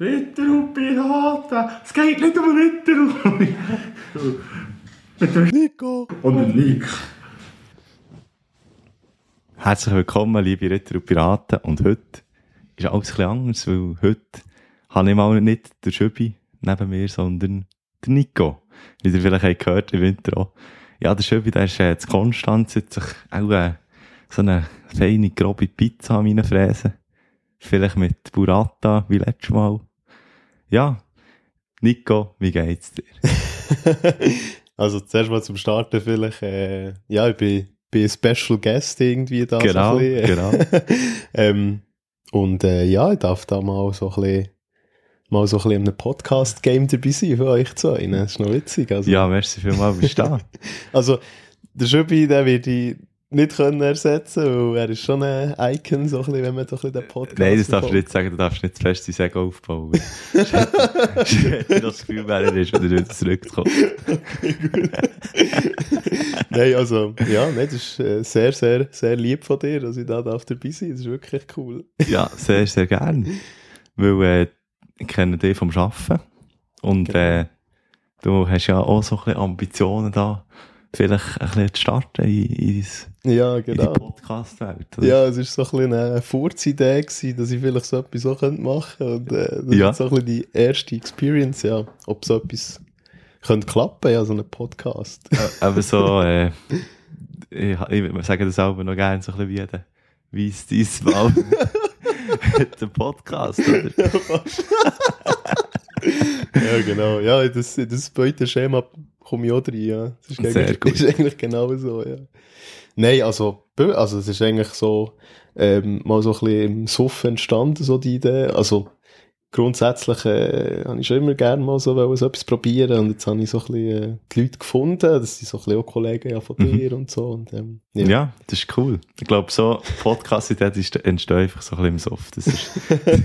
Ritter und Piraten, es geht nicht um Ritter und Nico und Nick. Herzlich willkommen, liebe Ritter und Piraten. Und heute ist alles etwas anders, weil heute habe ich mal nicht den Schübi neben mir, sondern den Nico. Wie ihr vielleicht gehört im Intro. Ja, der Schübi, der ist in Konstanz, hat sich auch so eine feine, grobe Pizza an meinen Fräsen. Vielleicht mit Burrata, wie letztes Mal. Ja, Nico, wie geht's dir? Also zuerst mal zum Starten vielleicht. Ja, ich bin Special Guest irgendwie da. Genau, so ein bisschen. Genau. Ich darf da mal so ein bisschen in einem Podcast-Game dabei sein für euch zu sein. Das ist noch witzig. Also. Ja, merci vielmals, bist du da. Also, der Schübi, der wird die nicht können ersetzen, weil er ist schon ein Icon, so ein bisschen, wenn man so den Podcast... Nein, das darfst du nicht sagen, du darfst nicht zu fest sein Säge aufbauen. Ich hätte das Gefühl, wer er ist, wenn er wieder zurückkommt. Okay, gut. Nein, also, ja, nein, das ist sehr, sehr, sehr lieb von dir, dass ich da dabei sein darf. Das ist wirklich cool. Ja, sehr, sehr gerne. Weil ich kenne dich vom Arbeiten und du hast ja auch so ein bisschen Ambitionen da, vielleicht ein bisschen zu starten in die Podcast-Welt. Oder? Ja, es war so ein bisschen eine Furzidee, dass ich vielleicht so etwas auch machen könnte. Und das ist so ein bisschen die erste Experience, ja, ob so etwas könnte klappen, ja, so ein Podcast. Aber so, ich sage das auch noch gerne, so ein bisschen wie es dieses Mal mit dem Podcast, oder? Ja, genau. Ja, das Beuteschema komme ich auch rein, ja. Das ist sehr gut. Das ist eigentlich genau so, ja. Nein, also es ist eigentlich so mal so ein bisschen im Suff entstanden, so die Idee. Also grundsätzlich habe ich schon immer gerne mal so etwas probieren und jetzt habe ich so ein bisschen die Leute gefunden, das sind so ein bisschen auch Kollegen ja, von dir und so. Und, ja, das ist cool. Ich glaube, so Podcasts entstehen einfach so ein bisschen im Soft. Das ist, das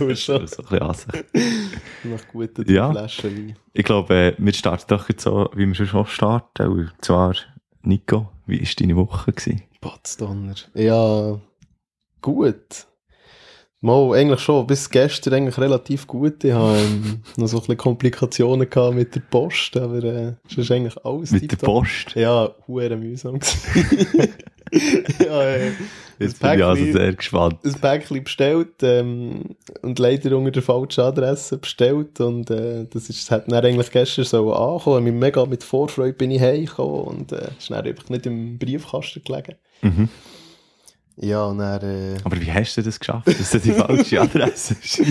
ist so ein bisschen Ansatz. Nach guten Flaschen Wein. Ich glaube, wir starten doch jetzt so, wie wir schon starten. Und zwar, Nico, wie war deine Woche? Potsdonner. Ja, gut. Mal, eigentlich schon, bis gestern eigentlich relativ gut. Ich hatte noch so ein bisschen Komplikationen gehabt mit der Post, aber es ist eigentlich alles mit der Post? Ja, sehr mühsam gewesen. Ja, jetzt bin ich also sehr gespannt. Ein Päckchen bestellt und leider unter der falschen Adresse bestellt und das hat dann eigentlich gestern so angekommen. Mega mit Vorfreude bin ich heimgekommen und es ist dann einfach nicht im Briefkasten gelegen. Mhm. Ja, und dann, aber wie hast du das geschafft, dass du die falsche Adresse hast?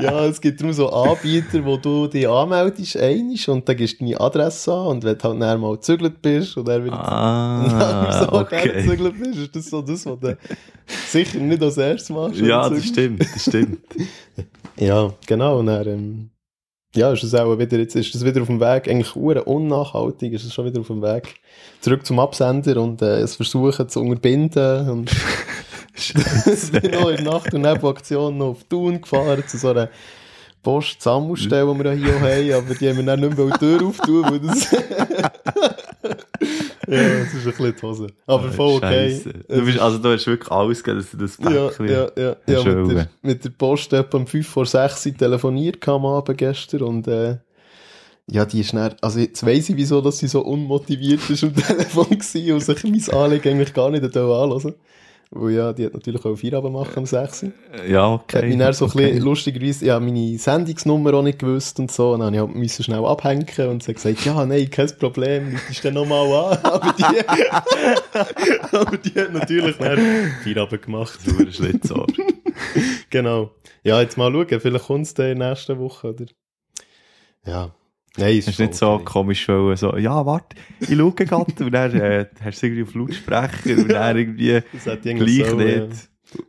Ja, es gibt darum so Anbieter, wo du dich anmeldest, und dann gibst du deine Adresse an und wenn du halt dann mal gezügelt bist und dann wieder gerne gezügelt bist, ist das so das, was du sicher nicht als erstes machst. Ja, das stimmt. Ja, genau. Und dann, ist das auch wieder, jetzt ist das wieder auf dem Weg, eigentlich unnachhaltig, ist es schon wieder auf dem Weg zurück zum Absender und es versuchen zu unterbinden und ich bin noch in der Nacht- und Nebelaktion noch auf Thun gefahren zu so einer Post-Sammelstelle, die wir hier auch haben, aber die haben wir dann nicht mehr die Tür auftun, weil das... Ja, das ist ein bisschen die Hose. Aber voll okay. Du hast wirklich alles gegeben, dass du das Päckchen... Ja, mit der Post etwa um 5 vor 6 Uhr telefoniert am Abend gestern und die ist dann... Also jetzt weiss ich, wieso dass sie so unmotiviert ist am Telefon war und sich mein Anliegen eigentlich gar nicht anhören. Weil ja, die hat natürlich auch Feierabend machen am 6 Uhr. Ja, okay. Ich habe mich dann so ein bisschen lustigerweise, ja, meine Sendungsnummer auch nicht gewusst und so, und dann musste ich halt schnell abhängen und sie hat gesagt, ja, nein, kein Problem, das ist dann nochmal an. Aber die hat natürlich Feierabend gemacht. Super Schlitzohr. Genau. Ja, jetzt mal schauen, vielleicht kommt es dann in der nächsten Woche, oder? Ja. Nein, ist nicht so komisch, weil so, ja, warte, ich schaue gerade und dann hast du irgendwie auf Lautsprecher und dann irgendwie gleich so, nicht.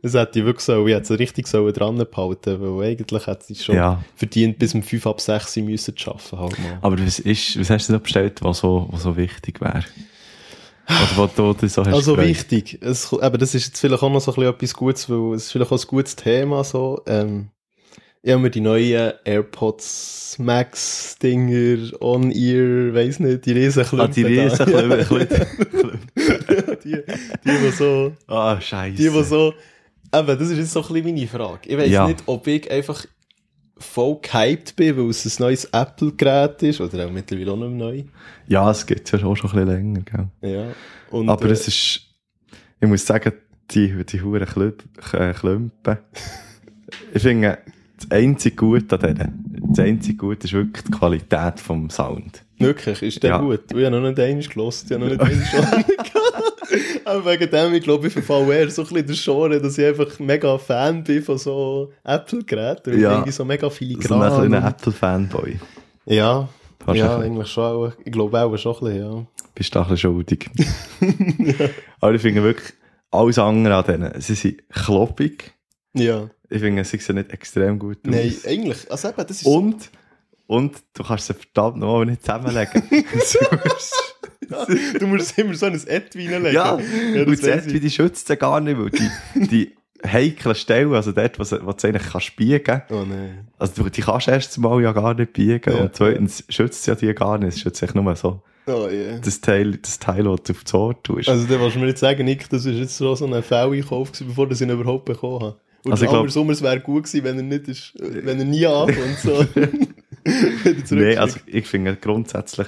Das hätte ich wirklich so, ich hätte es richtig so dran behalten, weil eigentlich hätte ich schon verdient, bis um 5 ab 6 Uhr müssen zu arbeiten. Halt mal. Aber was hast du denn bestellt, was so wichtig wäre? Oder was du so hast also gefreut? Wichtig, aber das ist jetzt vielleicht auch noch so ein bisschen etwas Gutes, weil es ist vielleicht auch ein gutes Thema, so, ich habe mir die neuen AirPods Max Dinger, On-Ear, weiss nicht, die Riesenklümpen. Die so... Ah, Scheiße. Die so... Aber das ist jetzt so ein bisschen meine Frage. Ich weiss nicht, ob ich einfach voll gehypt bin, weil es ein neues Apple-Gerät ist, oder auch mittlerweile auch noch neu. Ja, es gibt es ja auch schon ein bisschen länger, gell? Ja. Und, aber es ist, ich muss sagen, die huren Klümpen. Ich finde, das einzige Gute an denen, das einzige Gute ist wirklich die Qualität vom Sound. Wirklich? Ist der gut? Ich habe noch nicht eins gehört, Aber wegen dem, ich glaube, ich verfalle eher so ein bisschen der Genre, dass ich einfach mega Fan bin von so Apple-Geräten. Weil ich irgendwie so mega filigran. Also ein kleiner Apple-Fanboy. Ja, ja eigentlich schon auch. Ich glaube auch schon ein bisschen, ja. Bist du ein bisschen schuldig. Ja. Aber ich finde wirklich alles andere an denen. Sie sind kloppig. Ja. Ich finde, sie sehen nicht extrem gut aus. Nein, eigentlich. Also eben, das ist und du kannst sie verdammt nochmal nicht zusammenlegen. Ja, du musst immer so ein Etui reinlegen. Ja, ja, und das Etui, die schützt sie gar nicht, weil die heiklen Stellen, also dort, wo du eigentlich kannst biegen kannst. Oh nein. Also die kannst du erst mal ja gar nicht biegen. Ja. Und zweitens schützt sie ja die gar nicht, es schützt sich nur so. Oh yeah. Das Teil, das du auf das Ohr tust. Also dann willst du mir jetzt sagen, Nick, das war jetzt so ein Fehleinkauf, bevor ich ihn überhaupt bekommen habe. Und also andersrum, es wäre gut gewesen, wenn er nie ankommt. So. Nein, also ich finde grundsätzlich...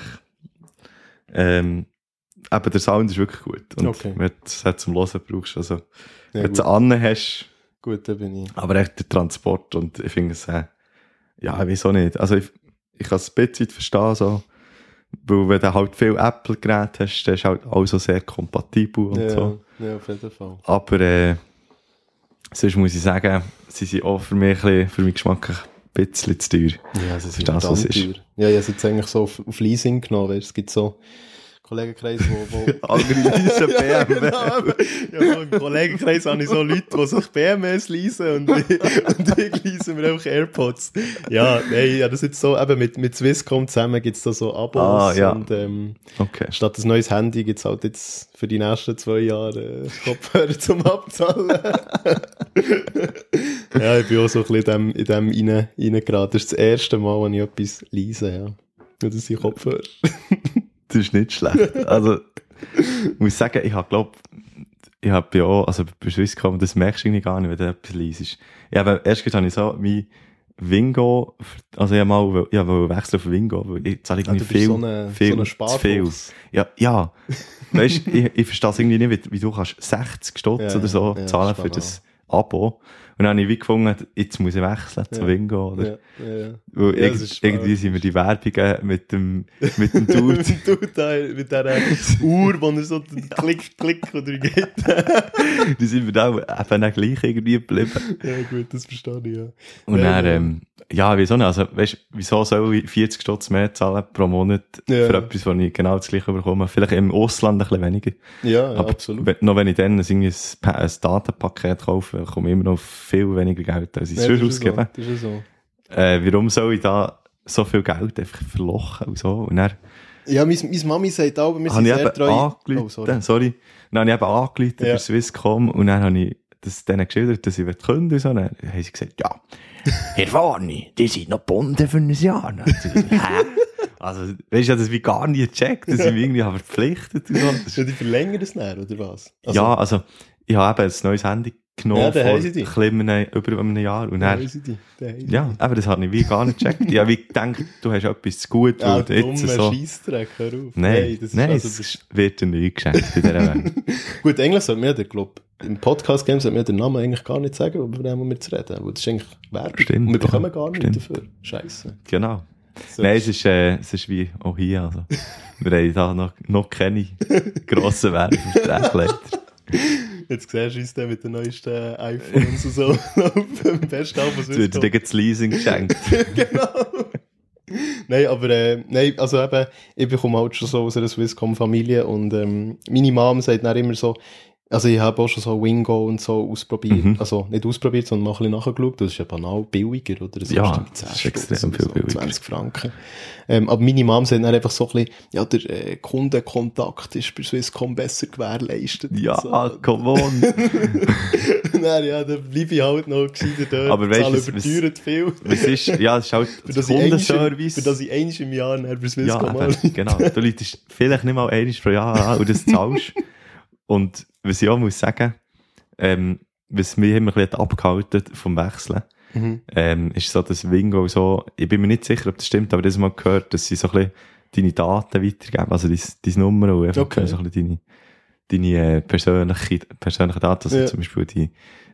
aber der Sound ist wirklich gut. Und wenn du es zum Hören brauchst, also ja, wenn du es anhast... Gut, da bin ich. Aber echt der Transport und ich finde es... ja, wieso nicht? Also ich kann es ein bisschen verstehen, so... Weil wenn du halt viel Apple-Geräte hast, dann ist halt auch so sehr kompatibel und ja, so. Ja, auf jeden Fall. Aber sonst muss ich sagen, sie sind auch für mich für meinen Geschmack ein bisschen zu teuer. Ja, sie sind verdammt teuer. Ja, ich habe es jetzt eigentlich so auf Leasing genommen. Weißt? Es gibt so Kollegenkreis, wo... Leasen BMW. Ja, genau. Ja, im Kollegenkreis habe ich so Leute, die sich BMWs leasen und ich lease mir einfach AirPods. Ja, nein, ja, das ist so, eben mit Swisscom zusammen gibt es da so Abos und statt ein neues Handy gibt es halt jetzt für die nächsten 2 Jahre Kopfhörer zum Abzahlen. Ja, ich bin auch so ein bisschen in dem reingeraten. Das ist das erste Mal, wenn ich etwas lease, ja. Und das sind Kopfhörer. Das ist nicht schlecht. Also, ich muss sagen, ich habe ja auch, also bei Swisscom, das merkst du gar nicht, wenn du etwas liest. Erst habe ich so mein Wingo, also ich wollte wechseln auf Wingo, weil ich zahle irgendwie viel zu viel. Ja. Weißt, ich verstehe es irgendwie nicht, wie du kannst 60 Stutz oder so zahlen für das Abo. Und dann habe ich wie gefunden, jetzt muss ich wechseln zu Wingo, oder? Ja. Irgendwie sind mir die Werbungen mit dem Dude. Mit dieser Uhr, wo er so klick oder geht. Die sind mir dann auch gleich irgendwie geblieben. Ja gut, das verstehe ich, ja. Und dann, wieso nicht? Also, weißt, wieso soll ich 40 Stutz mehr zahlen pro Monat für etwas, wo ich genau das Gleiche bekomme? Vielleicht im Ausland ein bisschen weniger. Ja, aber absolut. Noch wenn ich dann ein Datenpaket kaufe, komme ich immer noch auf viel weniger Geld, als ich es schon ausgeben. Das ist so. Warum soll ich da so viel Geld einfach verlochen und so? Und dann, ja, meine Mami sagt auch, wir sind sehr treu. Dann habe ich eben angeleitet bei Swisscom und dann habe ich das denen geschildert, dass ich kündigen will. So. Dann haben sie gesagt, ja, Herr Warni, die sind noch gebunden für ein Jahr. Also, weißt du, das wie gar nicht gecheckt, dass ich mich irgendwie verpflichtet und so. Ja, die verlängern das dann, oder was? Also, ja, also, ich habe eben ein neues Handy genommen vor über einem Jahr. Und dann, aber das habe ich wie gar nicht gecheckt. Ich habe wie gedacht, du hast etwas zu gut. Ja, und jetzt so. Scheissdreck, hör auf. Nein, das wird dir neu geschenkt in dieser Welt. Gut, eigentlich sollte mir der Club, im Podcast-Game sollte mir den Namen eigentlich gar nicht sagen, über den wir jetzt reden. Das ist eigentlich Werbung. Stimmt, und wir bekommen gar nichts dafür. Scheiße. Genau. So. Nein, es ist wie auch hier. Also. Wir haben da noch keine grossen Werbeverträge. Jetzt siehst du uns dann mit den neuesten iPhones und so. Es wird dir das Leasing geschenkt. Genau. Nein, aber also eben, ich komme halt schon so aus einer Swisscom-Familie und meine Mom sagt dann immer so, also ich habe auch schon so Wingo und so ausprobiert, also nicht ausprobiert, sondern mal ein bisschen nachgeschaut, das ist ja banal billiger, oder? Das ist extrem viel billiger. 20 Franken. Aber meine Mom sagt dann einfach so ein bisschen, ja, der Kundenkontakt ist bei Swisscom besser gewährleistet. Ja, so. Come on! Nein, ja, dann bleibe ich halt noch gescheiter dort, aber weißt, überteuert viel. Es ist halt das Kundenservice. Für das ich einmal im Jahr bei Swisscom anrufe. Genau, du läutest vielleicht nicht mal einmal pro Jahr an und das zahlst. Und was ich auch muss sagen, was mich immer ein bisschen abgehalten vom Wechseln, ist so das Wingo so, ich bin mir nicht sicher, ob das stimmt, aber das mal gehört, dass sie so ein bisschen deine Daten weitergeben, also deine Nummer und einfach so ein bisschen deine persönlichen Daten, also zum Beispiel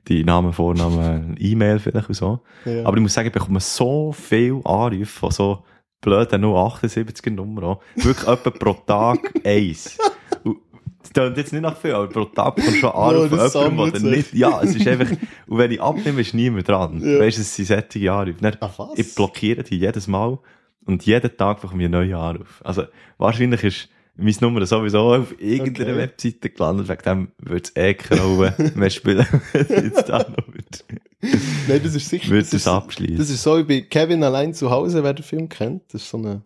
die Namen, Vornamen, E-Mail vielleicht und so. Ja. Aber ich muss sagen, ich bekomme so viele Anrufe von so blöden 078er Nummern, wirklich etwa pro Tag eins. Das klingt jetzt nicht nach viel, aber pro Tag kommt schon Anrufe von jemandem, der nicht... Ja, es ist einfach... Und wenn ich abnehme, ist niemand dran. Ja. Weißt du, es sind solche Anrufe. Dann, ich blockiere die jedes Mal und jeden Tag bekomme ich einen neuen Anruf. Also wahrscheinlich ist meine Nummer sowieso auf irgendeiner Webseite gelandet, wegen dem würde es knallen, mehr spielen, wenn es jetzt da noch wird. Nein, das ist sicher... Würde es abschließen. Das ist so wie bei Kevin allein zu Hause, wer den Film kennt. Das ist so eine...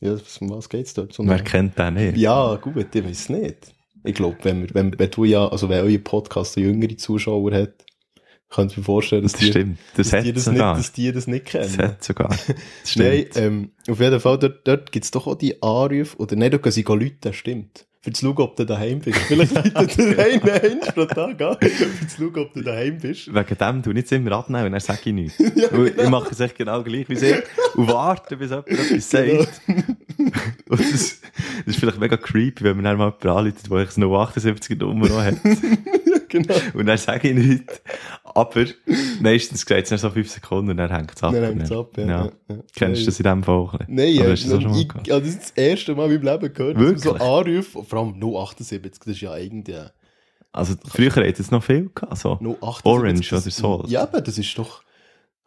Ja, um was geht es dort? So eine, wer kennt den nicht? Ja, gut, ich weiß nicht. Ich glaube, wenn du ja, also wenn euer Podcast so jüngere Zuschauer hat, könnt ihr mir vorstellen, dass die das nicht kennen. Das hat sogar. Das stimmt. Nein, auf jeden Fall, dort gibt es doch auch die Anrufe, oder nein, da können sie Leute, das stimmt. Für zu schauen, ob du daheim bist. Vielleicht leitet du daheim einen pro Tag an, für zu schauen, ob du daheim bist. Wegen dem tu ich nicht immer abnehmen und dann sage ich nichts. Ja, genau. Ich mache es echt genau gleich wie sie und warte, bis jemand etwas sagt. Und das ist vielleicht mega creepy, wenn man dann mal jemanden anleitet, der eine 078er-Nummer noch hat. Genau. Und dann sage ich nichts. Aber meistens geht es nach so 5 Sekunden und dann hängt es ab. Dann hängt es ab, ja. Kennst du das in diesem Fall auch? Nein, ja, das ist das erste Mal in meinem Leben gehört. Wirklich? So Anrufe, vor allem 078, das ist ja irgendwie... Also früher hätte es noch viel gehabt, so 078, Orange oder so. Ja, aber das ist doch...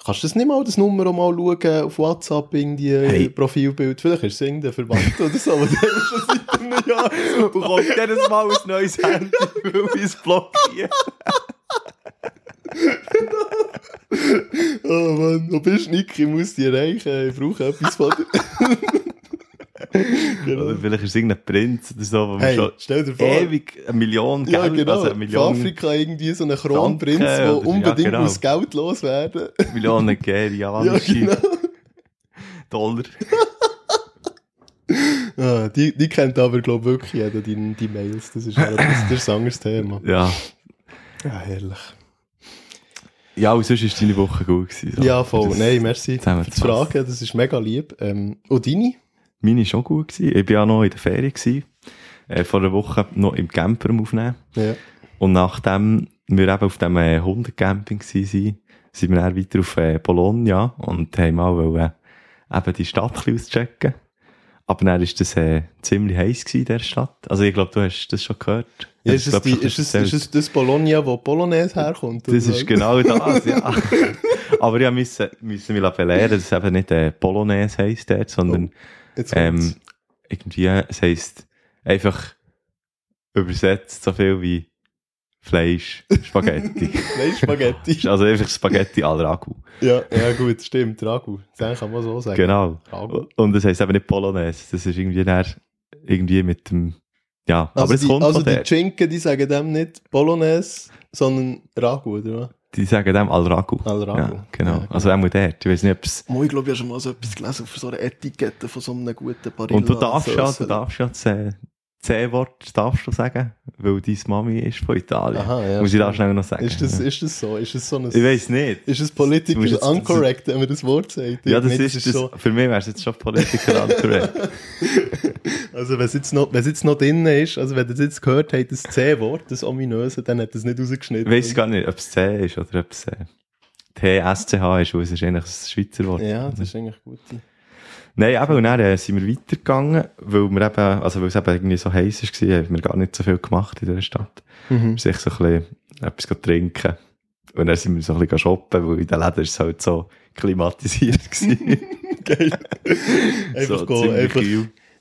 Kannst du das nicht mal, das Nummer auch mal schauen auf WhatsApp, irgendwie Profilbild? Vielleicht ist es irgendein Verband oder so, aber der ist schon seit einem Jahr so. Du kommst jedes Mal ein neues Handy, weil wir es blockieren. Oh Mann, wo bist du, Nick? Ich muss dich erreichen, ich brauche etwas von dir. Genau. Oder vielleicht ist es irgendein Prinz oder so, wo man schon ewig 1 Million Geld... Ja, genau. Also 1 Million in Afrika irgendwie so ein Kronprinz, der unbedingt muss Geld loswerden. Millionen Gerianische Dollar. Ah, die kennt aber, glaube ich, wirklich jeder, die Mails. Das ist halt ein anderes Thema. Ja. Ja, herrlich. Ja, und sonst war deine Woche gut gewesen, so. Ja, voll. Nein, merci für die Frage. Das ist mega lieb. Und deine? Meine war schon gut gewesen. Ich war ja noch in der Ferien gewesen, vor einer Woche noch im Camper aufnehmen. Ja. Und nachdem wir eben auf dem Hundecamping waren, sind wir dann weiter auf Bologna und haben mal eben die Stadt ein bisschen auschecken. Aber dann war das ziemlich heiß in dieser Stadt. Also ich glaube, du hast das schon gehört. Ja, ist das Bologna, wo Bolognese herkommt? Das ist genau das, ja. Aber ich musste mich belehren, dass es eben nicht Bolognese heisst dort, sondern... irgendwie, es heisst einfach übersetzt so viel wie Fleisch, Spaghetti. Fleisch, Spaghetti. Also einfach Spaghetti al Ragu. Ja, gut, stimmt, Ragu. Das kann man so sagen. Genau. Ragu. Und das heisst eben nicht Polonaise. Das ist irgendwie mit dem... Ja, also aber es kommt also die Schinken, die sagen dem nicht Polonaise, sondern Ragu, oder was? Die sagen dem al Ragu. Ja, genau. Ja, also auch dort. Ich weiß nicht, ob es... Ich glaube, ich habe schon mal so etwas gelesen auf so einer Etikette von so einem guten Barilla. Und du darfst ja das C-Wort sagen, weil deine Mami ist von Italien. Aha, ja, muss ich da schnell noch sagen. Ist das so? Ist das so ein, ich weiß nicht. Ist es political uncorrect, wenn man das Wort sagt? Ja, das ist so. Für mich wäre es jetzt schon political uncorrect. Also wenn es jetzt noch drin ist, also wenn ihr jetzt gehört habt, das C-Wort, das ominöse, dann hat es nicht rausgeschnitten. Ich weiss gar nicht, ob es C ist oder ob es TSCH ist, weil es ist eigentlich ein Schweizer Wort. Ja, das ist eigentlich gut. Nein, eben, und dann sind wir weitergegangen, weil es eben irgendwie so heiß war, haben wir gar nicht so viel gemacht in dieser Stadt. Mhm. Wir haben so ein bisschen etwas trinken. Und dann sind wir so ein bisschen shoppen, weil in den Läden war es halt so klimatisiert. Geil.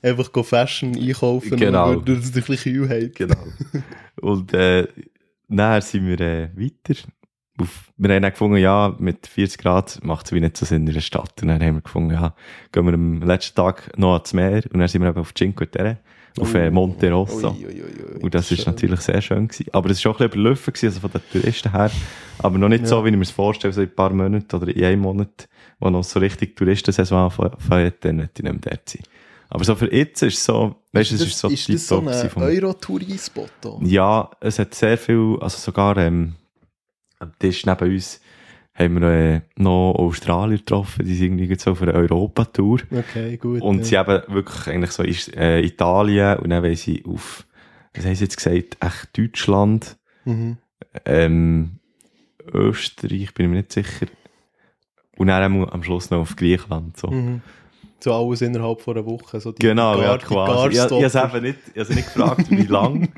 Einfach Fashion einkaufen, genau. Und es ein bisschen kühl hat. Genau. Und dann sind wir weiter. Wir haben dann gefunden, ja, mit 40 Grad macht es wie nicht so Sinn in der Stadt. Und dann haben wir gefunden, ja, gehen wir am letzten Tag noch ans Meer. Und dann sind wir eben auf Cinque Terre, auf Monte Rosso. Und das war natürlich sehr schön gewesen. Aber es war auch ein bisschen überlaufen gewesen, also von den Touristen her. Aber noch nicht so, wie ich mir das vorstelle, so in ein paar Monaten oder in einem Monat, wo noch so richtig Touristensaison anfängt, dann nicht in einem dort sein. Aber so für jetzt ist es so, weißt du, ist das so ein Euro-Touri-Spot? Ja, es hat sehr viel, also sogar am Tisch neben uns haben wir noch Australier getroffen, die sind irgendwie so auf einer Europa-Tour. Okay, gut. Und ja, sie eben wirklich eigentlich so ist Italien und dann wollen sie auf, was haben sie jetzt gesagt, echt Deutschland, Österreich, bin ich mir nicht sicher. Und dann am Schluss noch auf Griechenland. So. Mhm. So alles innerhalb von einer Woche. So die genau, Gar, ja, quasi. Ich habe es nicht gefragt, wie lange.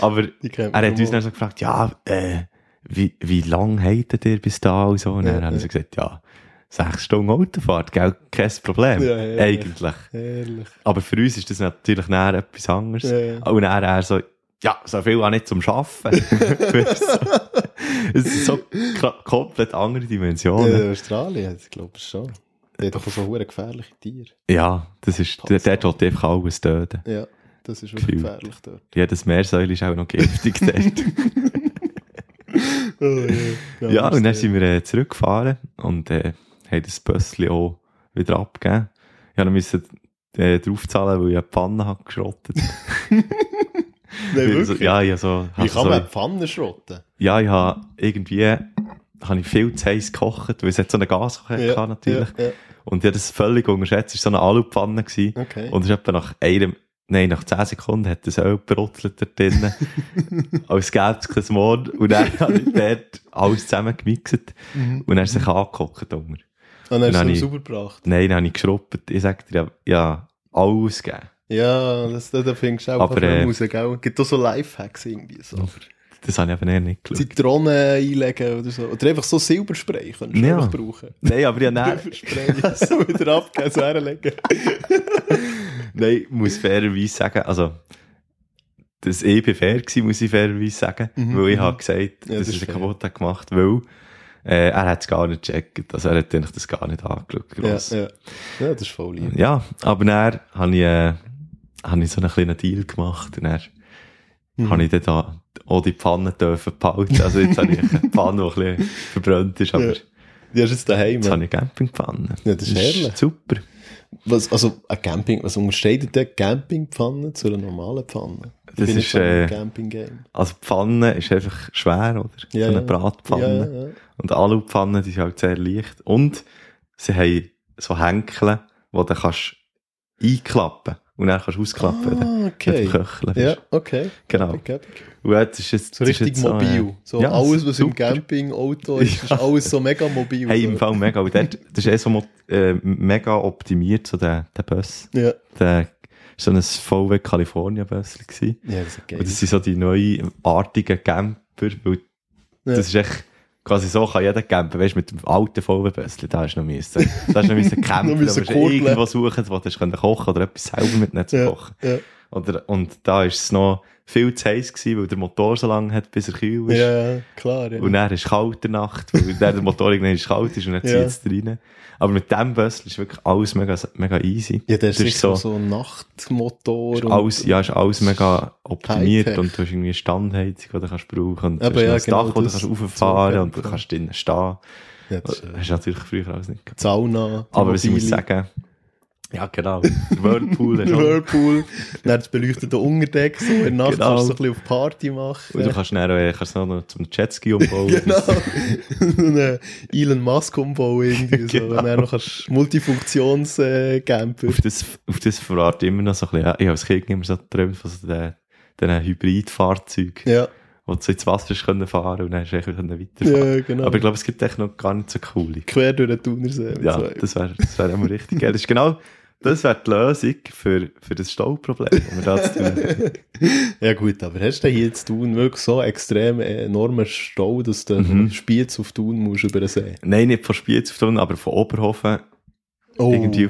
Aber er hat uns dann so gefragt, ja, wie lange hättet ihr bis da? Und so. Und dann haben sie gesagt, ja, 6 Stunden Autofahrt, gell? Kein Problem, ja, eigentlich. Ehrlich. Aber für uns ist das natürlich näher etwas anderes. Ja. Und dann er so, ja, so viel auch nicht zum Arbeiten. Es ist so komplett andere Dimensionen. Ja, Australien, ich glaube schon. Die hat doch so verdammt gefährliche Tiere. Ja, das ist, der will einfach alles töten. Ja, das ist wirklich gefährlich dort. Ja, das Meersäule ist auch noch giftig dort. Ja, und dann sind wir zurückgefahren und haben das Bössli auch wieder abgegeben. Ich musste draufzahlen, weil ich eine Pfanne habe geschrottet. Nein, so, wie kann man eine Pfanne schrotten? Ja, ich habe irgendwie viel zu heiß gekocht, weil es hat so einen Gaskocher gehabt, natürlich. Ja, ja. Und ich habe das völlig unterschätzt. Es war so eine Alupfanne. Okay. Und es ist etwa nach 10 Sekunden hat das Öl gebrutzelt da drinnen. Als gäbe es kein Mord. Und dann habe ich dort alles zusammen gemixt. Und er hat sich angeguckt. Und dann hast du es sauber gebracht? Nein, dann habe ich geschrubbt. Ich sage dir, ja, alles gegeben. Ja, da findest du auch raus, gell? Es gibt auch so Lifehacks irgendwie. So. Das habe ich eben eher nicht geschaut. Zitronen einlegen oder so. Oder einfach so Silberspray kannst du einfach brauchen. Nein, aber ja, nein. Silberspray so wieder abgeben, so herlegen. Nein, ich muss fairerweise sagen, also, dass ich fair war, muss ich fairerweise sagen, weil ich habe gesagt, ja, das ist ein kaputt gemacht, weil er hat es gar nicht gecheckt, also er hat das gar nicht angeschaut. Gross. Ja, das ist voll lieb. Ja, aber dann habe ich so einen kleinen Deal gemacht und dann habe ich dann auch die Pfanne dürfen behalten. Also jetzt habe ich eine Pfanne, die ein bisschen verbrannt ist, aber die hast du jetzt daheim. Jetzt habe ich eine Campingpfanne. Ja, das ist herrlich. Super. Was, also ein Camping, was unterscheidet eine Campingpfanne zu einer normalen Pfanne? Das ist Camping-Game. Also die Pfanne ist einfach schwer, oder? Ja, so eine Bratpfanne. Ja, ja. Und Alupfannen, die sind halt sehr leicht. Und sie haben so Henkel, die du kannst einklappen kannst. Und dann kannst du ausklappen, wenn du köcheln bist. Ja, okay. Genau. Ist so richtig jetzt mobil. So ja, alles, was super. Im Camping-Auto ist, ist alles so mega mobil. Hey, im Fall mega. Und dort, das ist so mega optimiert, so der Bus. Ja. Der war so ein VW-Kalifornien-Bus. Ja, das ist geil. Und das sind so die neuartigen Camper. Das ist echt... Quasi so kann jeder campen, weißt du, mit dem alten VW-Bössli, da hast du noch müssen. Da hast du noch müssen campen, da musst du irgendwo suchen, wo du kochen oder etwas selber mitnehmen zu kochen. Ja. Und da war es noch viel zu heiß gewesen, weil der Motor so lange hat, bis er kühl ist. Ja, klar, ja. Und dann ist es kalt in der Nacht, weil der Motor irgendwann ist kalt ist und dann zieht es rein. Aber mit dem Bössli ist wirklich alles mega, mega easy. Ja, der ist so ein Nachtmotor. Ist alles mega optimiert Hightech. Und du hast irgendwie eine Standheizung, die du brauchen kannst. Und du hast ein Dach, wo du rauffahren kannst und du kannst drinnen stehen. Ja, das hast du natürlich früher alles nicht gehabt. Sauna. Aber was ich muss sagen... Ja, genau. Der Whirlpool. Whirlpool. Dann das beleuchtete Unterdeck, so in der Nacht kannst du so ein bisschen auf Party machen. Und du kannst dann noch zum Jetski umbauen. Genau. Einen Elon Musk umbauen irgendwie. So. Genau. Und dann noch kannst du Multifunktionscamper. Auf das verwarte ich immer noch so ein bisschen. Ich habe als Kind immer so geträumt von so diesen Hybridfahrzeugen. Ja. Wo du so ins Wasser fahren können und dann hast du weiterfahren. Ja, genau. Aber ich glaube, es gibt echt noch gar nicht so coole. Quer durch den Thunersee. Ja, das wäre immer richtig geil. Das ist genau... Das wäre die Lösung für das Stauproblem, wenn wir das tun. Ja gut, aber hast du hier jetzt Thun wirklich so extrem enormen Stau, dass du von Spiez auf Thun musst über den See? Nein, nicht von Spiez auf Thun, aber von Oberhofen irgendwie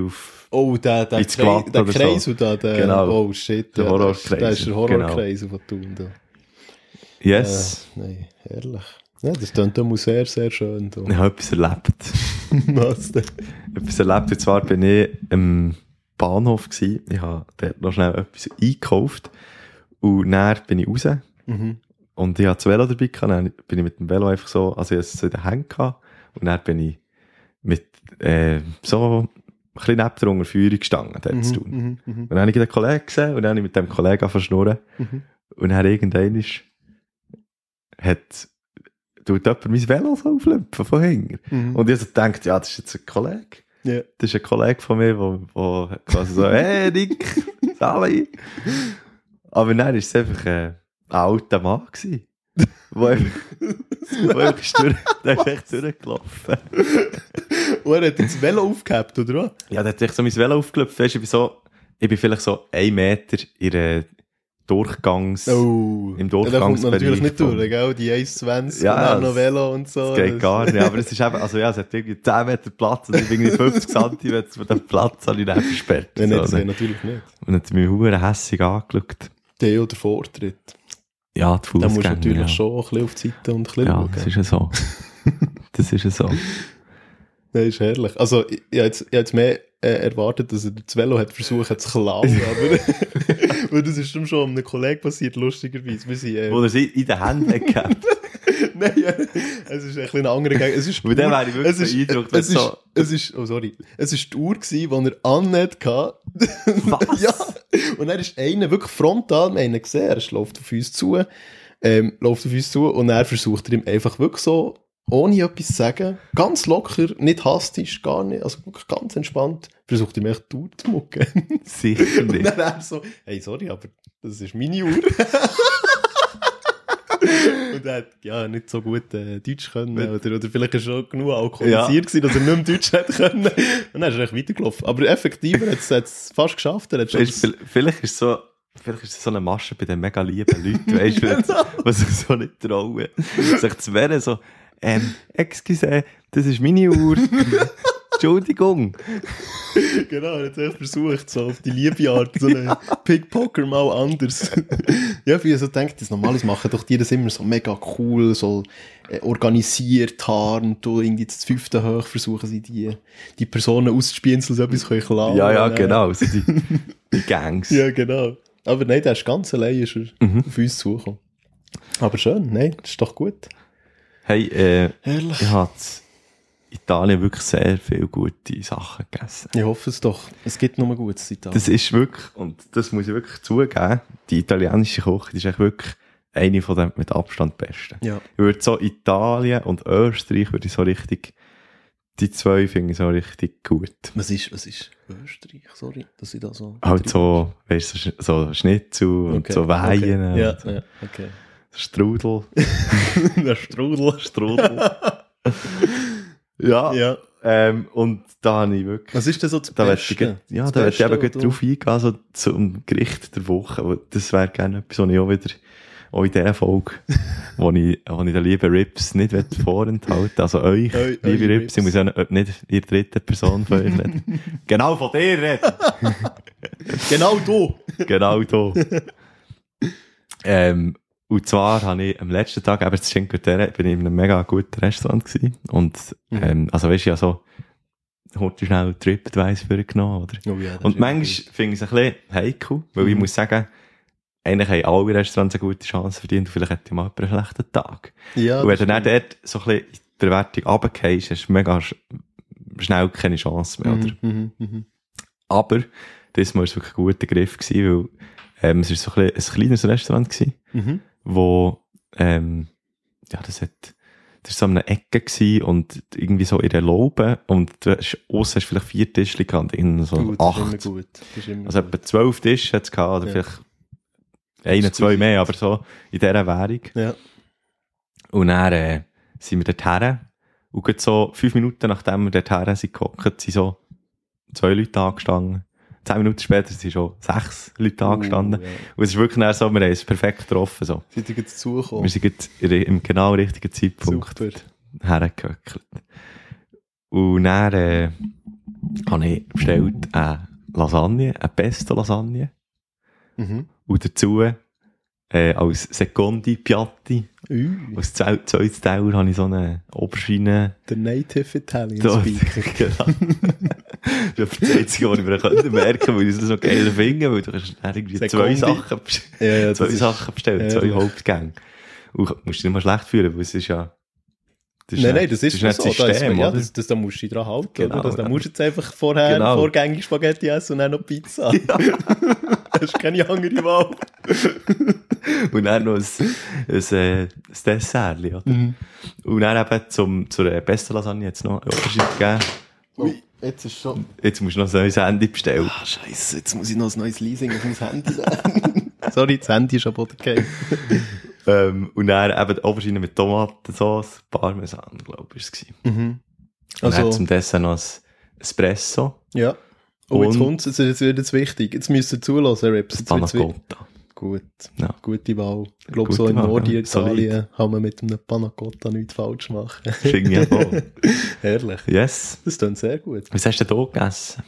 auf der ins Glatt oder so. Der Kreis und der genau. Oh shit, der Horrorkreis. Da ist der Horrorkreis von Thun. Da. Yes. Nein, herrlich. Ja, das klingt auch sehr, sehr schön. Da. Ich habe etwas erlebt. Was denn? Etwas erlebt, und zwar bin ich am Bahnhof gewesen. Ich habe dort noch schnell etwas eingekauft. Und dann bin ich raus. Und ich hatte das Velo dabei. Dann bin ich mit dem Velo einfach so, also ich hatte es in den Händen. Und dann bin ich mit so ein bisschen neben der Unterführung gestanden, dort zu tun. Und dann habe ich den Kollegen gesehen und dann habe ich mit dem Kollegen angefangen zu schnurren. Und dann irgendwann hat tut jemand mein Velo so auflüpfen von hinten. Mhm. Und ich so denkt, ja, das ist jetzt ein Kollege. Yeah. Das ist ein Kollege von mir, der quasi so, hey Nick, Sally. Aber nein, es war einfach ein alter Mann gewesen. Der ist echt durchgelaufen. Und er hat das Velo aufgehabt, oder was? Ja, der hat sich so mein Velo aufgelöpft. Weißt, ich bin vielleicht so 1 Meter in einer im Durchgangsbereich. Ja, da kommt natürlich nicht durch, gell? Die 1,20 ja, und noch Velo und so. Das geht gar nicht, aber es ist eben, also ja, es hat irgendwie 10 Meter Platz, also irgendwie 50 cm von dem Platz habe ich dann versperrt. Nein, so, das wäre natürlich nicht. Und hat mich verdammt hässig angeschaut. Der oder Vortritt. Ja, die Fußgänger. Da musst du natürlich schon ein bisschen auf die Seite und ein bisschen schauen. Ja, das ist ja so. Das ist ja so. Das ist herrlich. Also, ich habe jetzt mehr erwartet, dass er das Velo hat versucht zu klauen, aber... Weil das ist schon einem Kollegen passiert, lustigerweise. Wo er sie in den Händen gehabt. Nein, es ist ein bisschen anderer Gegend. Es ist pur, dann wäre ich wirklich beeindruckt. Es war die Uhr, die er annäht hatte. Was? Ja. Und dann ist einer wirklich frontal einen gesehen. Er läuft auf uns zu. Und er versucht ihm einfach wirklich so, ohne etwas zu sagen, ganz locker, nicht hastisch, gar nicht, also wirklich ganz entspannt, versucht ihm echt die Uhr zu mucken. Sicher nicht. Und dann er so, hey, sorry, aber das ist meine Uhr. Und er hat ja nicht so gut Deutsch können, oder vielleicht ist er schon genug alkoholisiert gewesen, dass er nicht mehr Deutsch hätte können. Und dann ist er echt weitergelaufen. Aber effektiv, er hat es fast geschafft. Er hat vielleicht ist es so eine Masche bei den mega lieben Leuten, weißt du, die sich so nicht trauen. Sich zu wehren, so, excuse, das ist meine Uhr. Entschuldigung. Genau, jetzt habe ich versucht, so auf die liebe Art, so einen Pickpocker mal anders. Ja, wie ich so denke, das Normales machen doch die das immer so mega cool, so organisiert haben und da irgendwie das 5. hoch versuchen sie die Personen auszuspienzeln, so etwas können klauen. Ja, genau, so die Gangs. Ja, genau. Aber nein, der ist ganz allein, ist er auf uns zugekommen. Aber schön, nein, das ist doch gut. Hey, ich habe in Italien wirklich sehr viele gute Sachen gegessen. Ich hoffe es doch. Es gibt nur Gutes in Italien. Das ist wirklich, und das muss ich wirklich zugeben, die italienische Küche, die ist echt wirklich eine von den mit Abstand besten. Ja. Ich würde so Italien und Österreich würde ich so richtig, die zwei finde ich so richtig gut. Was ist Österreich? Sorry, dass ich da so... Halt so, weißt du, so Schnitzel und okay. So Weihen. Okay. Ja, so. Ja, okay. Strudel. Der Strudel. ja. Und da habe ich wirklich... Was ist denn so das Beste? Ja, da werde ich eben gut drauf eingehen, so zum Gericht der Woche. Aber das wäre gerne etwas, was ich auch wieder in dieser Folge, wo ich den lieben Rips nicht vorenthalten. Also euch, liebe Rips, ich muss ja nicht in der dritten Person von euch reden. Genau von dir reden. Genau du. Und zwar habe ich am letzten Tag, eben zu Cinque Terre, bin ich in einem mega guten Restaurant gewesen. Und, also weißt du, ja so, heute schnell TripAdvice vorgenommen, oder? Oh ja, und manchmal finde ich es ein bisschen heikel, weil ich muss sagen, eigentlich haben alle Restaurants eine gute Chance verdient und vielleicht hätte ich mal einen schlechten Tag. Ja, und wenn du dann dort so ein bisschen in die Bewertung runtergehst, hast du mega schnell keine Chance mehr, oder? Aber, diesmal war es wirklich ein guter Griff gewesen, weil, es war so ein kleines Restaurant gewesen. Wo, ja, das war so eine Ecke gewesen und irgendwie so in der Laube und du hast vielleicht 4 Tischchen gehabt und irgendwie so 8. Das ist immer gut. Also etwa 12 Tische hat es gehabt, oder vielleicht 1, 2 mehr, aber so in dieser Währung. Ja. Und dann sind wir dort her und so 5 Minuten nachdem wir dort her sind gehockt, sind so 2 Leute angestanden. 10 Minuten später sind schon 6 Leute angestanden. Yeah. Und es ist wirklich so, wir haben es perfekt getroffen. So. Seid ihr jetzt zugekommen? Wir sind jetzt im genau richtigen Zeitpunkt hergehöckelt. Und dann habe ich bestellt eine Lasagne, eine Pesto-Lasagne. Und dazu als Secondi Piatti. Aus 2 Teller habe ich so eine Oberschiene. Der Native Italian Speaker. Das ist das Einzige, was ich mir merken, weil ich das noch geiler finde, weil du kannst irgendwie zwei Sachen bestellen, 2 Hauptgänge. Und du musst dich nicht mal schlecht fühlen, weil es ist ja... Nein, das ist nicht so. System, ja, da musst du dich dran halten. Genau, da musst du jetzt einfach vorgängig Spaghetti essen und dann noch Pizza. Ja. Das ist keine andere Wahl. Und dann noch ein Dessert, oder? Mhm. Und dann eben zur Pesto-Lasagne jetzt noch einen Unterschied gegeben. Oh, jetzt ist schon... Jetzt musst du noch ein neues Handy bestellen. Ah, scheisse, jetzt muss ich noch ein neues Leasing auf mein Handy nehmen. Sorry, das Handy ist am Boden gefallen. Und dann eben die Aubergine mit Tomatensauce, Parmesan, glaube ich, war es. Mhm. Also, und dann zum Dessert noch ein Espresso. Ja. Oh, und jetzt kommt's, jetzt ist wieder das Wichtige. Jetzt müsst ihr zulassen, Raps. Das Panacotta. Gut, ja. Gute Wahl. Ich glaube, so in Norditalien kann man mit einem Panacotta nichts falsch machen. Finde ich herrlich. Yes. Das klingt sehr gut. Was hast du denn da gegessen?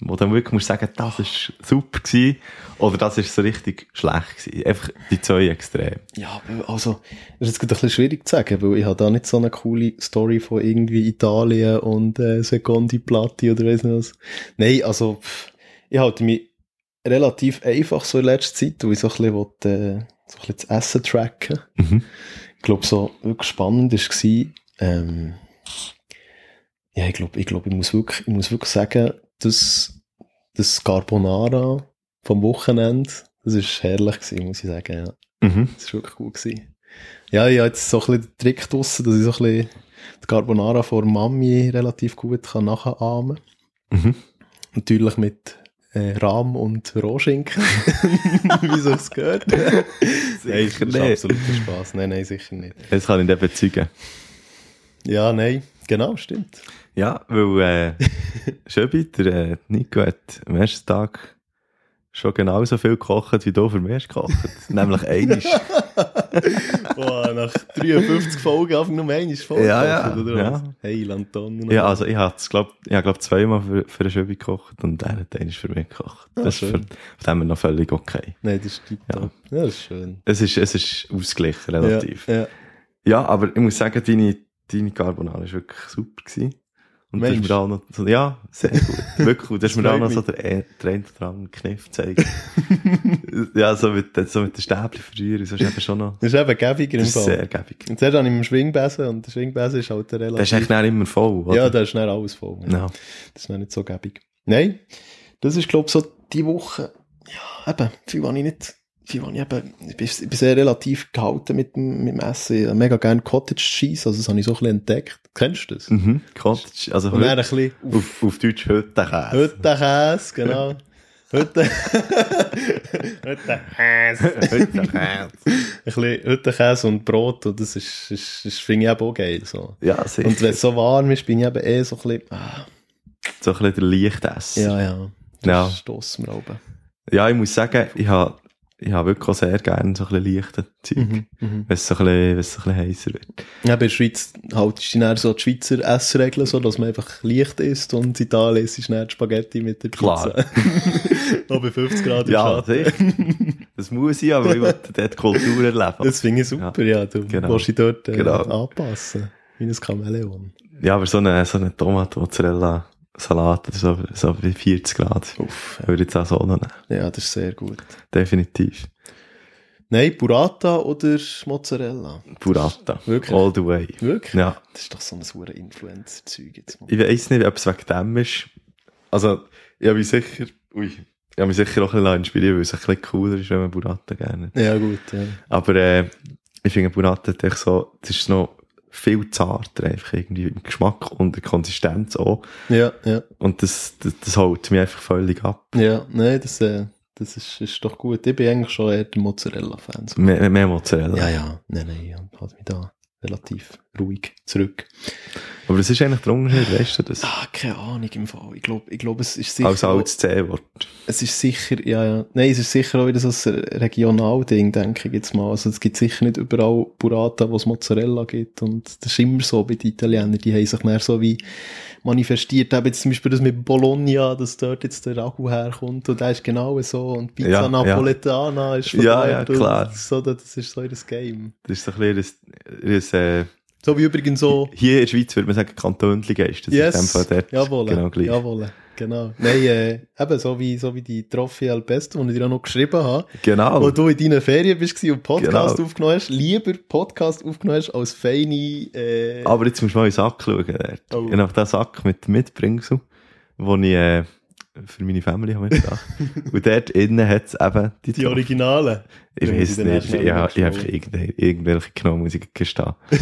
Wo du dann wirklich musst sagen, das war super gewesen, oder das war so richtig schlecht gewesen. Einfach die zwei extrem. Ja, also, das ist jetzt ein bisschen schwierig zu sagen, weil ich habe da nicht so eine coole Story von irgendwie Italien und Secondi Platti oder weiss nicht was. Nein, also, ich halte mich relativ einfach so in letzter Zeit, weil ich so ein bisschen das Essen tracken. Mhm. Ich glaube, so wirklich spannend war, ja, ich glaube, ich muss wirklich sagen, das Carbonara vom Wochenende, das war herrlich gewesen, muss ich sagen, ja. Mhm. Das war wirklich gut gewesen. Ja, ich habe jetzt so ein bisschen den Trick draussen, dass ich so ein bisschen die Carbonara von Mami relativ gut nachahmen kann. Mhm. Natürlich mit Rahm und Rohschinken, wie so es gehört. Sicher nicht. Das ist absoluter Spass. Nein, sicher nicht. Das kann ich dir bezeugen. Ja, nein. Genau, stimmt. Ja, weil Schübi, der Nico hat am ersten Tag schon genauso viel gekocht, wie du für mich hast gekocht. Nämlich einmal. Boah, nach 53 Folgen einfach nur einmal voll gekocht, oder was? Ja. Hey, Lanton. Ja, also ich habe es, glaube ich, zweimal für den Schübi gekocht und er hat einmal für mich gekocht. Ah, das ist für den noch völlig okay. Nein, das stimmt auch. Ja, das ist schön. Es ist ausgeglichen, relativ. Ja, aber ich muss sagen, deine Carbonara war wirklich super gewesen. Und das ist mir auch noch so, ja, sehr gut. Wirklich gut. Du hast mir auch noch so den Trend-Dran-Kniff gezeigt. Ja, so mit den Stäbchen verrühren. Das ist eben schon noch. Das ist eben gäbiger im Fall. Sehr gäbig. Und zuerst habe ich im Schwingbesen und der Schwingbesen ist halt relativ. Der ist eigentlich nicht immer voll, oder? Ja, der ist nicht alles voll. Ja. No. Das ist nicht so gäbig. Nein, das ist, glaube ich, so die Woche. Ja, eben, ich bin sehr relativ gehalten mit dem Essen. Ich habe mega gerne Cottage Cheese, also das habe ich so ein bisschen entdeckt. Kennst du das? Mhm, Cottage, also und ein bisschen auf Deutsch Hüttenkäse. Hüttenkäse, genau. Hüttenkäse. Ein bisschen Hüttenkäse und Brot, und das ist finde ich eben auch geil. So. Ja, sicher. Und wenn es so warm ist, bin ich eben so ein bisschen... So ein bisschen der Leichtesser. Ja. Das stossen wir oben. Ja, ich muss sagen, ich habe wirklich auch sehr gerne so ein bisschen leichten Zeug, wenn es so ein bisschen heißer wird. Ja, bei der Schweiz haltest du dann so die Schweizer Essregeln so, dass man einfach leicht isst, und in Italien isst du dann Spaghetti mit der Pizza. Klar. Noch bei 50 Grad im Schatten. Ja, das muss ich, aber ich wollte dort die Kultur erleben. Das finde ich super, ja. Du musst dich dort anpassen, wie ein Chamäleon. Ja, aber so eine Tomat-Mozzarella Salat, so bei 40 Grad. Uff, würde ich jetzt auch so nehmen. Ja, das ist sehr gut. Definitiv. Nein, Burrata oder Mozzarella? Burrata. Wirklich? All the way. Wirklich? Ja. Das ist doch so ein verdammtes Influencer-Zeug jetzt. Ich weiss nicht, ob es wegen dem ist. Also, ich habe mich sicher auch ein bisschen inspiriert, weil es ein bisschen cooler ist, wenn man Burrata gerne. Ja, gut, ja. Aber ich finde Burrata echt so, das ist noch viel zarter einfach irgendwie im Geschmack und der Konsistenz auch. Ja. Und das holt mich einfach völlig ab. Ja, nein, das ist doch gut. Ich bin eigentlich schon eher der Mozzarella-Fan. So. Mehr Mozzarella? Ja. Nein, ich halte mich da relativ ruhig zurück. Aber was ist eigentlich der Unterschied, weißt du das? Keine Ahnung im Fall. Ich glaube, es ist sicher... Also auch das C-Wort. Es ist sicher, ja. Nein, es ist sicher auch wieder so ein Regionalding, denke ich jetzt mal. Also es gibt sicher nicht überall Burrata, wo es Mozzarella gibt. Und das ist immer so bei den Italienern. Die haben sich mehr so wie manifestiert. Eben jetzt zum Beispiel das mit Bologna, dass dort jetzt der Ragu herkommt. Und der ist genau so. Und Pizza Napoletana ist von ja, klar. Das ist so ihr Game. Das ist so ein bisschen so wie übrigens so... Hier in der Schweiz würde man sagen, Kantönli-Geist. Das ist in dem Fall dort genau gleich. Jawohl. Nein, eben so wie die Trofie al Pesto, die ich dir auch noch geschrieben habe. Genau. Wo du in deinen Ferien warst und Podcast aufgenommen hast. Lieber Podcast aufgenommen hast als feine... Aber jetzt musst du mal in den Sack schauen. Dort. Oh. Ich habe den Sack mit Mitbringsel, wo ich für meine Family habe ich gedacht. Und dort innen hat es eben die Originalen. Ich weiß nicht, ich habe einfach irgendwelche genommen, muss ich gestehen. Schau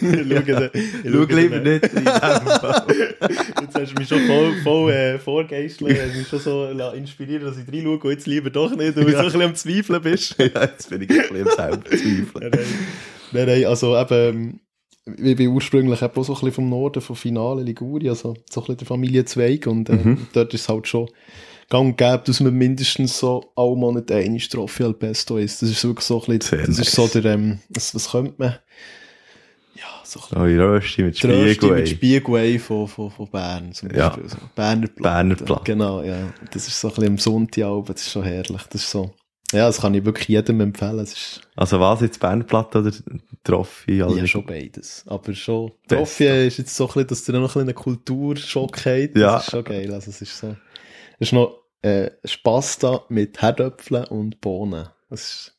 lieber nicht in diesem Fall. Jetzt hast du mich schon voll vorgeistelt, hast mich schon so inspiriert, dass ich reinschaue und jetzt lieber doch nicht, weil du so ein bisschen am Zweifeln bist. Ja, jetzt bin ich ein bisschen am Selbstzweifeln. Nein, also eben... Ich bin ursprünglich auch so ein bisschen vom Norden, von Finale Liguria, also so ein bisschen der Familienzweig. Und dort ist es halt schon gang und gäbe, dass man mindestens so alle Monate eine Trofie al Pesto ist. Das ist wirklich so ein bisschen, das ist so der, was könnte man? Ja, so ein bisschen. Oh, Rösti mit Spiegway von Bern zum Beispiel. Ja. So, Berner Platte. Genau, ja. Das ist so ein bisschen am Sonntagabend, das ist schon herrlich. Das ist so... Ja, das kann ich wirklich jedem empfehlen. Es ist also was, jetzt Berner Platte oder Trofie? Also ja, schon beides. Aber schon... Trofie ist jetzt so ein bisschen, dass du noch ein bisschen einen Kulturschock hast. Das ist schon geil. Also es ist so... Es ist noch Pasta mit Herdöpfeln und Bohnen.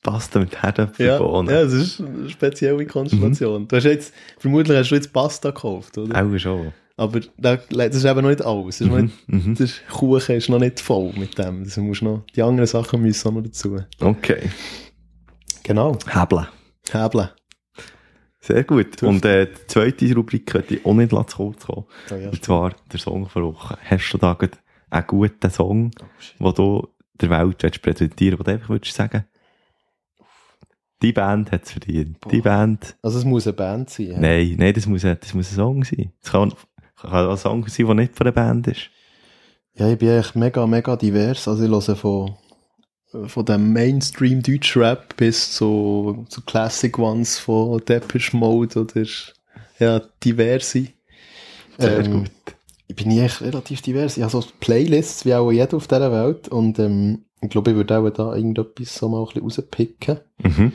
Pasta mit Herdöpfeln und Bohnen? Ja, das ist eine spezielle Konstellation. Du hast jetzt... Vermutlich hast du jetzt Pasta gekauft, oder? Auch schon. Aber das ist eben noch nicht alles. Der Kuchen ist noch nicht voll mit dem. Also musst noch, die anderen Sachen müssen auch noch dazu. Okay. Genau. Häbeln. Sehr gut. Und die zweite Rubrik könnte ich auch nicht zu kurz kommen. Oh, ja. Und zwar der Song der Woche. Hast du da einen guten Song, den du der Welt präsentieren willst, den du einfach sagen willst? Die Band hat es verdient. Boah. Die Band. Also es muss eine Band sein? Ja? Nein, das muss ein Song sein. Kann auch ein Song sein, der nicht von der Band ist. Ja, ich bin eigentlich mega, mega divers. Also ich höre von dem Mainstream-Deutsch-Rap bis zu Classic Ones von Depeche Mode oder ja, diverse. Sehr gut. Ich bin eigentlich relativ divers. Ich habe so Playlists, wie auch jeder auf dieser Welt. Und ich glaube, ich würde auch da irgendetwas so mal ein bisschen rauspicken. Mhm.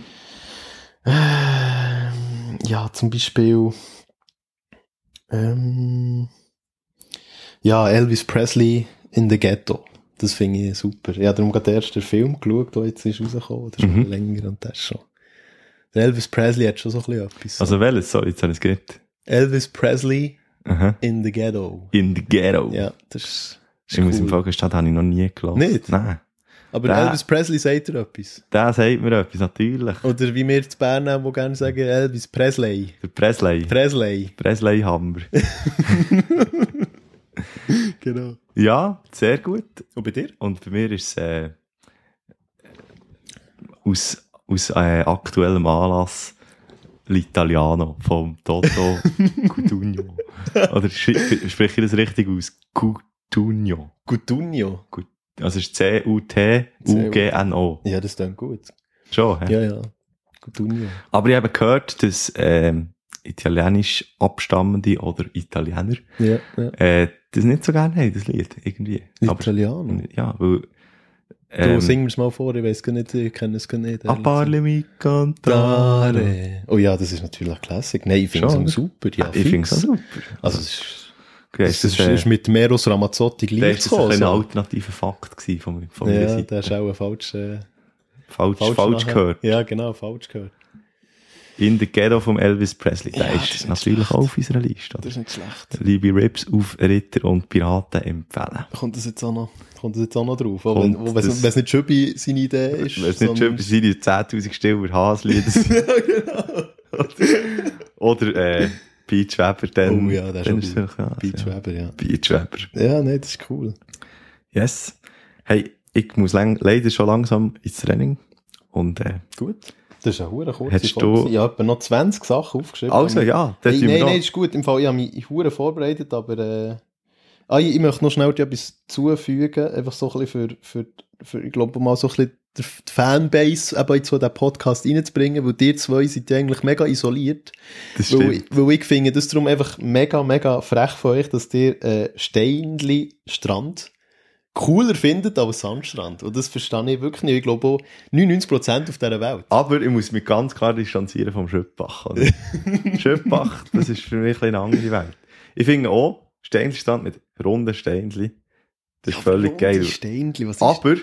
Ja, zum Beispiel... ja, Elvis Presley in the Ghetto. Das finde ich super. Ich habe darum gerade erst den Film geschaut, der jetzt ist rausgekommen. Das ist schon länger und das schon. Der Elvis Presley hat schon so ein bisschen etwas. Also welches? So, jetzt habe ich es gehört. Elvis Presley in the Ghetto. In the Ghetto. Ja, das ist cool. Muss im Fall gestehen, habe ich noch nie gelassen. Nicht? Nein. Aber Elvis Presley sagt dir etwas. Der sagt mir etwas, natürlich. Oder wie wir zu Bern haben, die gerne sagen, Elvis Presley. Der Presley haben wir. Genau. Ja, sehr gut. Und bei dir? Und bei mir ist es aus aktuellem Anlass L'Italiano vom Toto Cutugno. Oder spreche ich das richtig aus? Cutugno. Also es ist C-U-T-U-G-N-O. Ja, das klingt gut. Schon, hä? Ja. Cutugno. Aber ich habe gehört, dass italienisch Abstammende oder Italiener das nicht so gerne haben, das Lied, irgendwie. Italiano? Aber, ja, weil... du, sing mir es mal vor, ich weiss gar nicht, ich kenne es gar nicht. A parle mi cantare. Oh ja, das ist natürlich Klassik. Nein, ich finde es super. Ja, ich finde es super. Also es ist... Das ist mit Meros Ramazzotti gleich zu kommen. Das war ein alternativer Fakt von meiner Seite. Ja, der ist auch falsch gehört. Ja, genau, falsch gehört. In the Ghetto von Elvis Presley. Ja, der ist natürlich auch auf unserer Liste. Oder? Das ist nicht schlecht. Liebe Rips auf Ritter und Piraten empfehlen. Kommt das jetzt auch noch drauf? Wenn es nicht Schübi seine Idee ist. Wenn es nicht Schübi seine 10'000 Stiller Haslieder sind. Ja, genau. Oder Peach Weber, dann... Oh ja, das ist schon cool. Peach Weber. Ja, nein, das ist cool. Yes. Hey, ich muss leider schon langsam ins Training. Und, gut. Das ist eine verdammt kurze Folge. Ich habe noch 20 Sachen aufgeschrieben. Also ja, das sind wir noch. Nein, ist gut. Im Fall, ich habe mich verdammt vorbereitet, aber... ich möchte noch schnell etwas zufügen. Einfach so ein bisschen für ich glaube mal so ein bisschen die Fanbase eben jetzt so diesen Podcast reinzubringen, weil ihr zwei seid ja eigentlich mega isoliert. Das stimmt. Weil ich finde das darum einfach mega, mega frech von euch, dass ihr Steinli Strand cooler findet als Sandstrand. Und das verstehe ich wirklich nicht. Ich glaube auch 99% auf dieser Welt. Aber ich muss mich ganz klar distanzieren vom Schöppach. Also, Schöppach, das ist für mich eine andere Welt. Ich finde auch, Steinli Strand mit runden Steinli, das ist völlig geil. Was ist aber...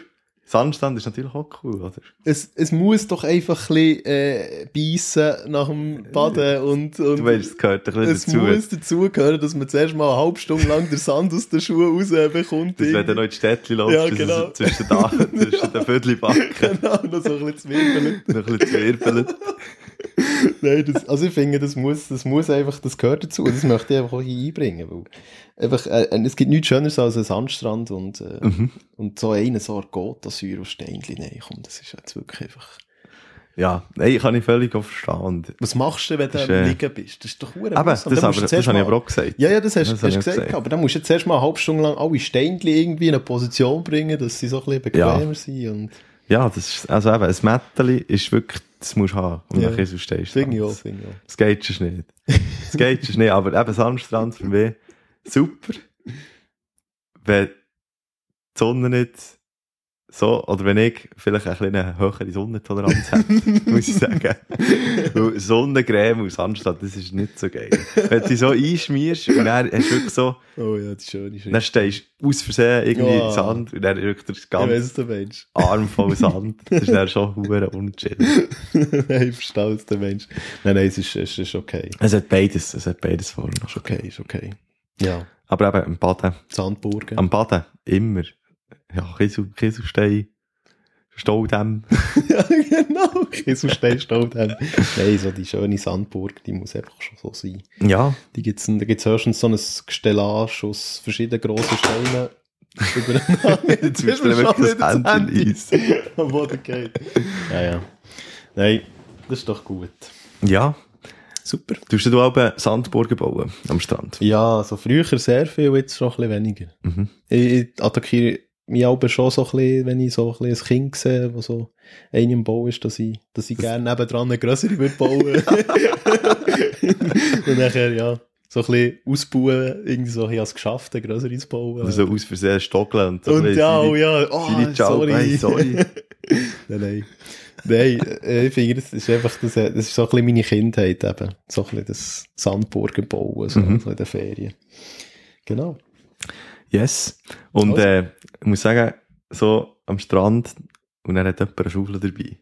Sandstand ist natürlich auch cool, oder? Es muss doch einfach ein bisschen beissen nach dem Baden und du weißt, es gehört ein bisschen dazu. Es muss dazugehören, dass man zuerst mal eine halbe Stunde lang den Sand aus den Schuhen rausbekommt. Dass wenn du noch in die Städtchen läufst, ja, genau. Zwischen den Vödelbacken. Genau, noch so ein bisschen zwirbeln. Nein, also ich finde, das muss einfach, das gehört dazu. Das möchte ich einfach auch hier einbringen. Weil einfach, es gibt nichts Schöneres als ein Sandstrand und so eine Sorte Gotha-Säure und Steinchen. Nein, komm, das ist jetzt wirklich einfach... Ja, nein, kann ich völlig verstehen. Was machst du, wenn du am Liegen bist? Das ist doch verdammt. Das habe ich aber auch gesagt. Ja, das hast du gesagt. Aber dann musst du jetzt erst mal eine halbe Stunde lang alle Steinchen irgendwie in eine Position bringen, dass sie so ein bisschen bequemer sind. Und ja, das ist, also eben, ein Mätteli ist wirklich... Das musst du haben, wenn du Jesus stehst. Das geht schon nicht. Aber eben Sandstrand für mich super. Wenn die Sonne nicht so, oder wenn ich vielleicht ein bisschen eine höhere Sonnentoleranz hätte, muss ich sagen. Weil Sonnencreme und Sandstrand, das ist nicht so geil. Wenn du dich so einschmierst und dann hast du wirklich so... Oh ja, das ist schön. Dann stehst du aus Versehen irgendwie in Sand und dann rückt der ganze Arm voll Sand. Das ist dann schon verdammt unchillig. Nein, verstehe es, der Mensch. Nein, es ist okay. Es hat beides Formen. Ist okay. Ja. Aber eben am Baden. Sandburgen. Am Baden, immer. Ja, Kieselstein, Staudämm. Ja, genau, Kieselstein, Staudämm. Nein, so die schöne Sandburg, die muss einfach schon so sein. Ja. Da gibt's höchstens so ein Gestellage aus verschiedenen grossen Steinen. Zum Beispiel wirklich das Endeneis. Am Boden geht. Ja. Nein, das ist doch gut. Ja. Super. Tust du auch Sandburgen bauen am Strand? Ja, so früher sehr viel, jetzt schon ein bisschen weniger. Mhm. Ich attackiere mich auch schon so ein bisschen, wenn ich so ein bisschen ein Kind sehe, das so einem Bau ist, dass ich gerne nebendran eine grössere würde bauen. Und nachher, ja, so ein bisschen ausbauen, irgendwie so, ich habe es geschafft, eine grössere zu bauen. Also aus Versehen stockeln und so. Und ja, sorry. Nein. Nein, ich finde, das ist so ein bisschen meine Kindheit eben. So ein bisschen das Sandburgen bauen, so ein bisschen in den Ferien. Genau. Yes. Und also. Ich muss sagen, so am Strand und dann hat jemand eine Schaufel dabei.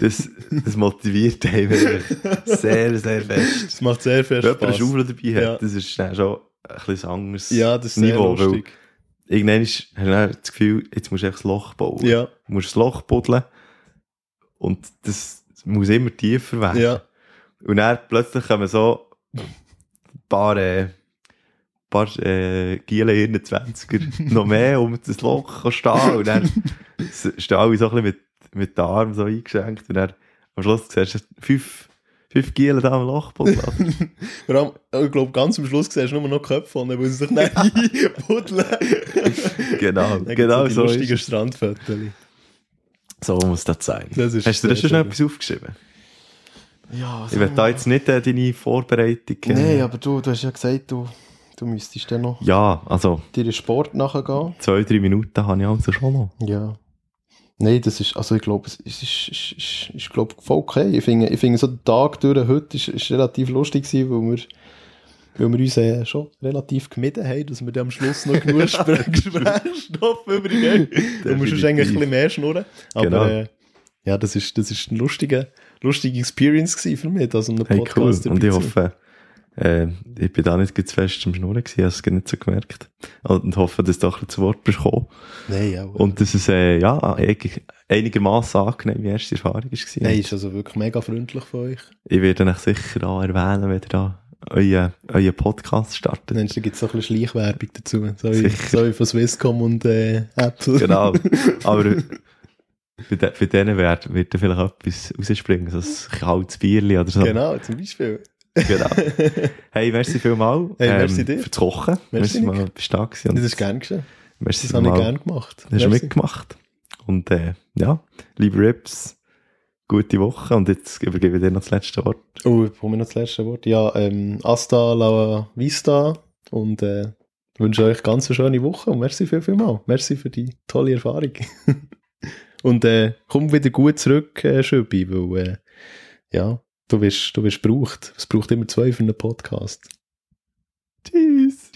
Das motiviert einen sehr, sehr fest. Das macht sehr viel Spaß. Wenn jemand eine Schaufel dabei hat, das ist dann schon ein bisschen anderes Niveau. Ja, das ist Niveau, sehr lustig. Irgendwann hast du dann das Gefühl, jetzt musst du einfach ein Loch bauen. Ja. Du musst ein Loch buddeln. Und das muss immer tiefer werden. Ja. Und dann plötzlich kommen so ein paar Giele in den 20er noch mehr um das Loch zu stehen. Und dann stehen alle so ein bisschen mit den Armen so eingeschränkt. Und dann am Schluss siehst du fünf Giele da am Loch buddeln. Ich glaube, ganz am Schluss siehst du nur noch Köpfe, weil sie sich nicht einbuddeln. Genau so ist es. Lustige Strandfotos. So muss das sein. Hast du dir schon etwas aufgeschrieben? Ja, ich will da jetzt nicht deine Vorbereitung... Nein, aber du hast ja gesagt, du müsstest dann noch... Ja, also... ...dir Sport nachgehen. 2-3 Minuten habe ich also schon noch. Ja. Nein, das ist... Also ich glaube, es ist glaub, voll okay. Ich finde so den Tag durch heute ist relativ lustig gewesen, weil wir uns schon relativ gemieden haben, dass wir dann am Schluss noch genug Sprengstoff übrigens. Du musst eigentlich ein bisschen mehr schnurren. Aber genau. Ja, das ist eine lustige Experience für mich, das um einen Podcast dabei zu sein. Und ich hoffe, ich bin da nicht zu fest am Schnurren gewesen, habe es nicht so gemerkt. Und hoffe, dass du auch zu Wort bist gekommen. Nein, ja. Und dass es einigermaßen angenehme erste Erfahrung war. Nein, ist also wirklich mega freundlich von euch. Ich werde euch sicher auch erwähnen, wenn ihr da euer Podcast startet. Dann gibt es so ein bisschen Schleichwerbung dazu. So wie von Swisscom und Apple. Genau. Aber bei denen wird da vielleicht etwas rausspringen. So ein kaltes Bierli oder so. Genau, zum Beispiel. Genau. Hey, merci vielmals. Hey, merci dir. Für das Kochen. Merci mal, du bist da gewesen. Das ist gern geschehen. Das habe ich gerne gemacht. Das hast du mitgemacht. Und ja, liebe Rips, gute Woche und jetzt übergebe ich dir noch das letzte Wort. Oh, ich bekomme noch das letzte Wort. Ja, hasta la vista und wünsche euch ganz eine schöne Woche und merci vielmals. Merci für die tolle Erfahrung. Und komm wieder gut zurück, Schübi, weil ja, du wirst gebraucht. Es braucht immer 2 für einen Podcast. Tschüss.